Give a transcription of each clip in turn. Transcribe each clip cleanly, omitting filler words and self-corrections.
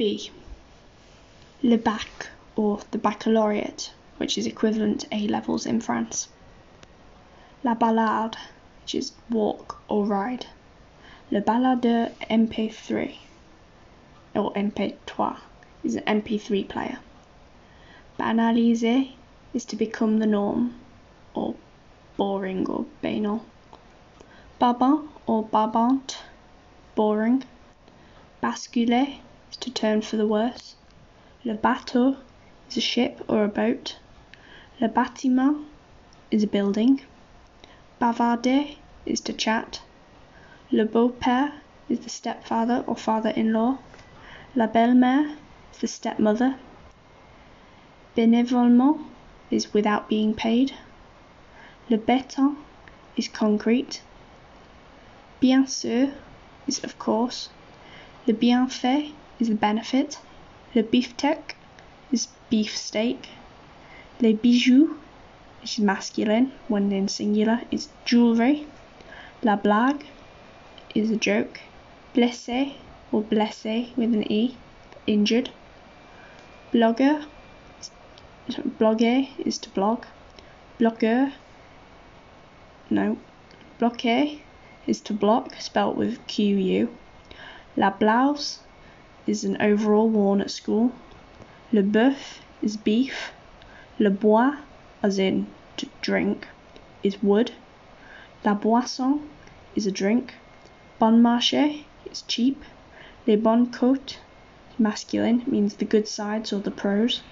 B. Le Bac, or the Baccalaureate, which is equivalent to A levels in France. La Balade, which is walk or ride. Le Baladeur MP3, or MP3, is an MP3 player. Banaliser is to become the norm, or boring or banal. Barbant or barbante, boring. Basculer is to turn for the worse. Le bateau is a ship or a boat. Le bâtiment is a building. Bavarder is to chat. Le beau-père is the stepfather or father-in-law. La belle-mère is the stepmother. Bénévolement is without being paid. Le béton is concrete. Bien sûr is of course. Le bienfait is the benefit. Le beefsteak is beef steak. Les bijoux, which is masculine when in singular, is jewellery. La blague is a joke. Blessé or blessé with an E, injured. Blogueur, blogger is to blog. Bloqueur, no. Bloquer is to block, spelt with Q-U. La blouse is an overall worn at school. Le bœuf is beef. Le bois, as in to drink, is wood. La boisson is a drink. Bon marché is cheap. Les bonnes côtes, masculine, means the good sides or the pros.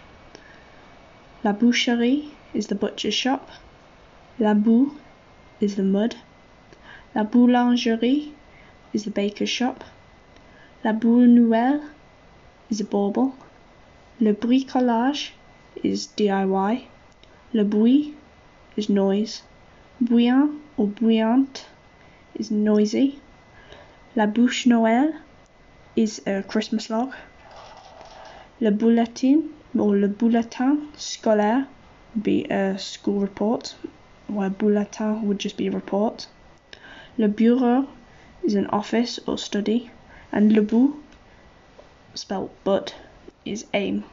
La boucherie is the butcher's shop. La boue is the mud. La boulangerie is the baker's shop. La boule nouvelle is a bauble. Le bricolage is DIY. Le bruit is noise. Bruyant or bruyante is noisy. La bûche Noël is a Christmas log. Le bulletin or le bulletin scolaire would be a school report, where bulletin would just be a report. Le bureau is an office or study. And le but, spelled but, is aim.